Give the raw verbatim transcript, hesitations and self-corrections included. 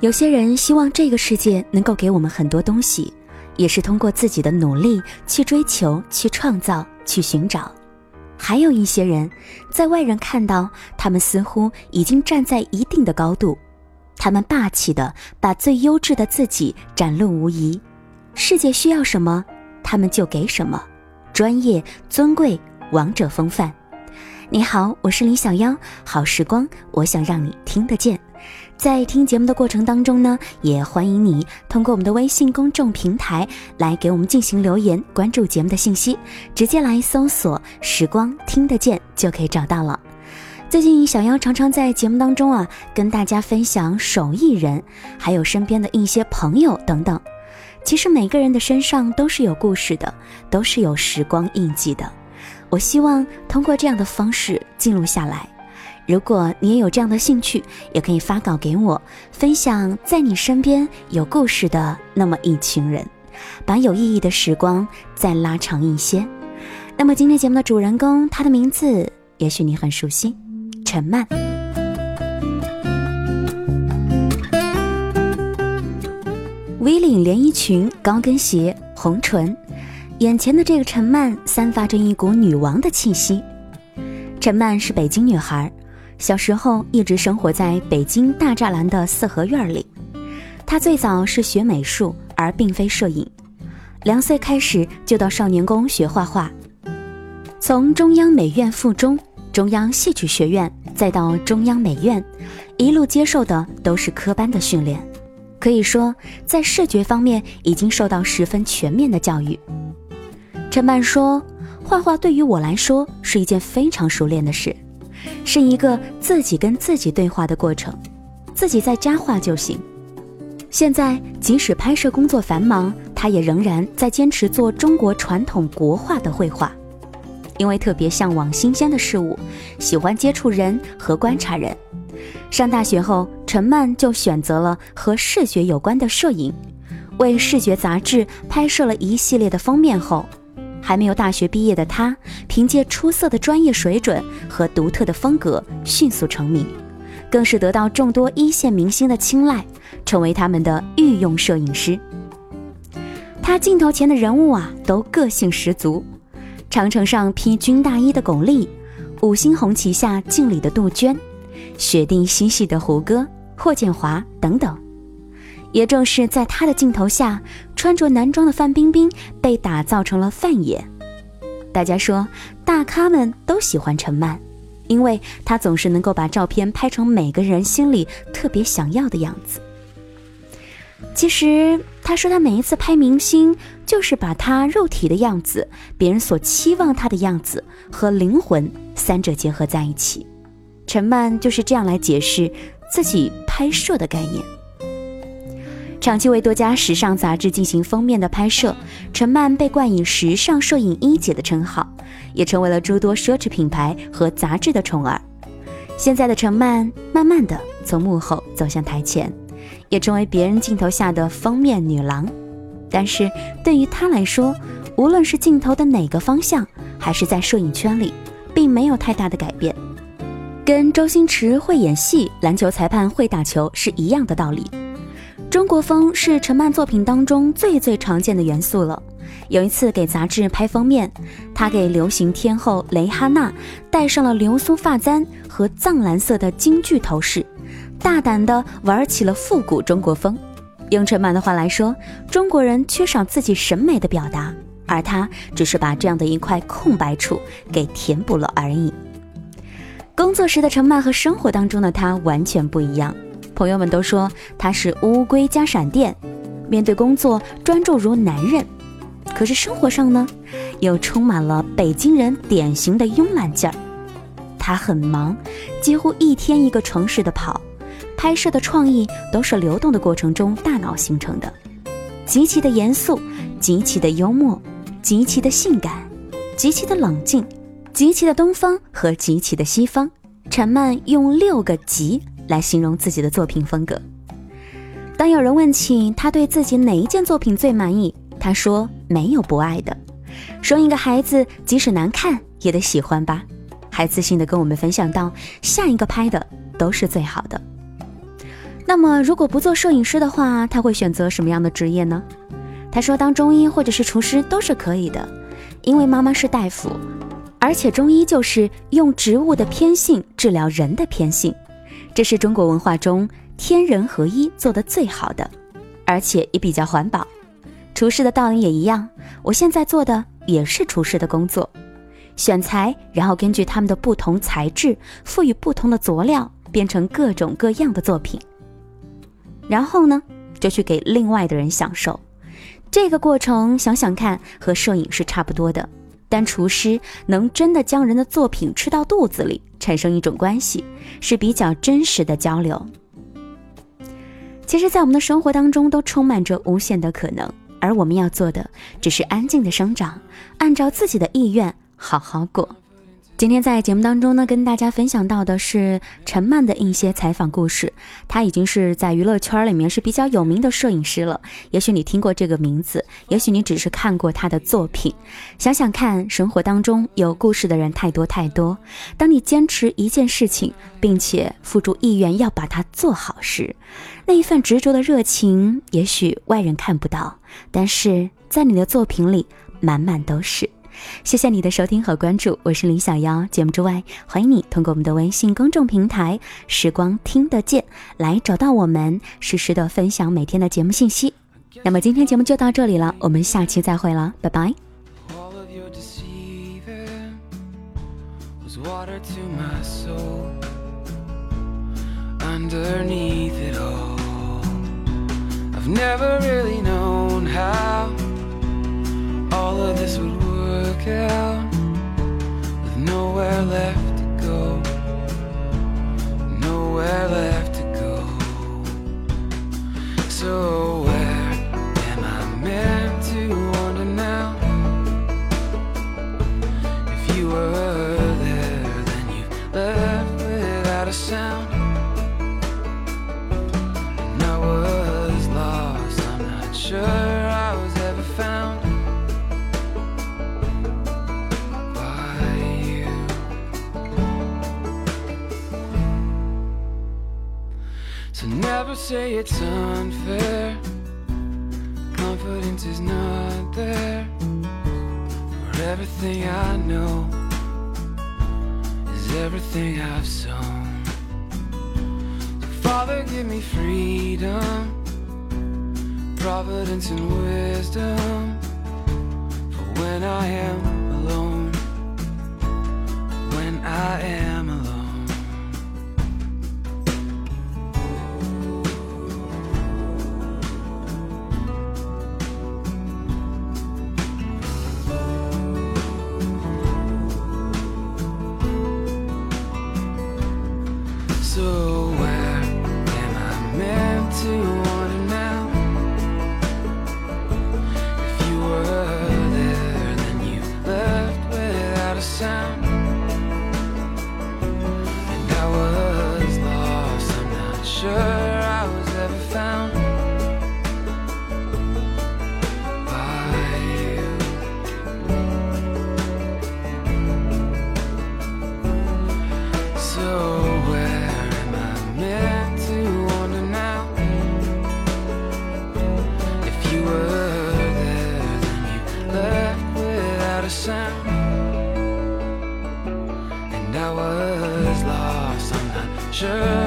有些人希望这个世界能够给我们很多东西，也是通过自己的努力去追求、去创造、去寻找。还有一些人，在外人看到，他们似乎已经站在一定的高度，他们霸气地把最优质的自己展露无遗，世界需要什么，他们就给什么，专业、尊贵、王者风范。你好，我是林小妖，好时光，我想让你听得见。在听节目的过程当中呢，也欢迎你通过我们的微信公众平台来给我们进行留言，关注节目的信息，直接来搜索时光听得见就可以找到了。最近小妖常常在节目当中啊，跟大家分享手艺人，还有身边的一些朋友等等。其实每个人的身上都是有故事的，都是有时光印记的。我希望通过这样的方式记录下来。如果你也有这样的兴趣，也可以发稿给我，分享在你身边有故事的那么一群人，把有意义的时光再拉长一些。那么今天节目的主人公，他的名字也许你很熟悉，陈曼。V 领连衣裙、高跟鞋、红唇，眼前的这个陈曼散发着一股女王的气息。陈曼是北京女孩，小时候一直生活在北京大栅栏的四合院里。她最早是学美术，而并非摄影。两岁开始就到少年宫学画画，从中央美院附中、中央戏曲学院，再到中央美院，一路接受的都是科班的训练。可以说，在视觉方面已经受到十分全面的教育。陈曼说，画画对于我来说是一件非常熟练的事，是一个自己跟自己对话的过程，自己在家画就行。现在即使拍摄工作繁忙，她也仍然在坚持做中国传统国画的绘画，因为特别向往新鲜的事物，喜欢接触人和观察人。上大学后，陈曼就选择了和视觉有关的摄影，为视觉杂志拍摄了一系列的封面后，还没有大学毕业的她，凭借出色的专业水准和独特的风格迅速成名，更是得到众多一线明星的青睐，成为他们的御用摄影师。她镜头前的人物啊，都个性十足，长城上披军大衣的巩俐，五星红旗下敬礼的杜鹃，雪地嬉戏的胡歌、霍建华等等。也正是在他的镜头下，穿着男装的范冰冰被打造成了范爷。大家说，大咖们都喜欢陈曼，因为她总是能够把照片拍成每个人心里特别想要的样子。其实她说，她每一次拍明星，就是把她肉体的样子、别人所期望她的样子和灵魂三者结合在一起。陈曼就是这样来解释自己拍摄的概念。长期为多家时尚杂志进行封面的拍摄，陈曼被冠以时尚摄影一姐的称号，也成为了诸多奢侈品牌和杂志的宠儿。现在的陈曼慢慢的从幕后走向台前，也成为别人镜头下的封面女郎。但是对于她来说，无论是镜头的哪个方向，还是在摄影圈里，并没有太大的改变。跟周星驰会演戏，篮球裁判会打球是一样的道理。中国风是陈曼作品当中最最常见的元素了。有一次给杂志拍封面，她给流行天后蕾哈娜戴上了流苏发簪和藏蓝色的京剧头饰，大胆地玩起了复古中国风。用陈曼的话来说，中国人缺少自己审美的表达，而她只是把这样的一块空白处给填补了而已。工作时的陈曼和生活当中的她完全不一样，朋友们都说她是乌龟加闪电，面对工作专注如男人，可是生活上呢，又充满了北京人典型的慵懒劲儿。她很忙，几乎一天一个城市的跑，拍摄的创意都是流动的过程中大脑形成的，极其的严肃，极其的幽默，极其的性感，极其的冷静，极其的东方和极其的西方，陈曼用六个极来形容自己的作品风格。当有人问起她对自己哪一件作品最满意，她说没有不爱的，说一个孩子即使难看也得喜欢吧，还自信地跟我们分享到，下一个拍的都是最好的。那么如果不做摄影师的话，他会选择什么样的职业呢？他说当中医或者是厨师都是可以的，因为妈妈是大夫，而且中医就是用植物的偏性治疗人的偏性，这是中国文化中天人合一做得最好的，而且也比较环保。厨师的道理也一样，我现在做的也是厨师的工作，选材，然后根据它们的不同材质赋予不同的佐料，变成各种各样的作品，然后呢就去给另外的人享受。这个过程想想看和摄影是差不多的，但厨师能真的将人的作品吃到肚子里，产生一种关系，是比较真实的交流。其实在我们的生活当中都充满着无限的可能，而我们要做的只是安静的生长，按照自己的意愿好好过。今天在节目当中呢，跟大家分享到的是陈曼的一些采访故事，她已经是在娱乐圈里面是比较有名的摄影师了，也许你听过这个名字，也许你只是看过她的作品。想想看，生活当中有故事的人太多太多，当你坚持一件事情并且付出意愿要把它做好时，那一份执着的热情也许外人看不到，但是在你的作品里满满都是。谢谢你的收听和关注，我是林小妖。节目之外，欢迎你通过我们的微信公众平台时光听得见来找到我们，实时的分享每天的节目信息。那么今天节目就到这里了，我们下期再会了，拜拜。Out with nowhere left to go, nowhere left to go. So where am I meant to wander now? If you were there, then you left without a sound, and I was lost. I'm not sure I was ever found. Never say it's unfair, confidence is not there, for everything I know is everything I've sown. So Father, give me freedom, providence and wisdom, for when I am alone, when I am alone. So where am I meant to wander now? If you were there, then you left without a sound, and I was lost. I'm not sure I was ever found by you. So sound, and I was lost. I'm not sure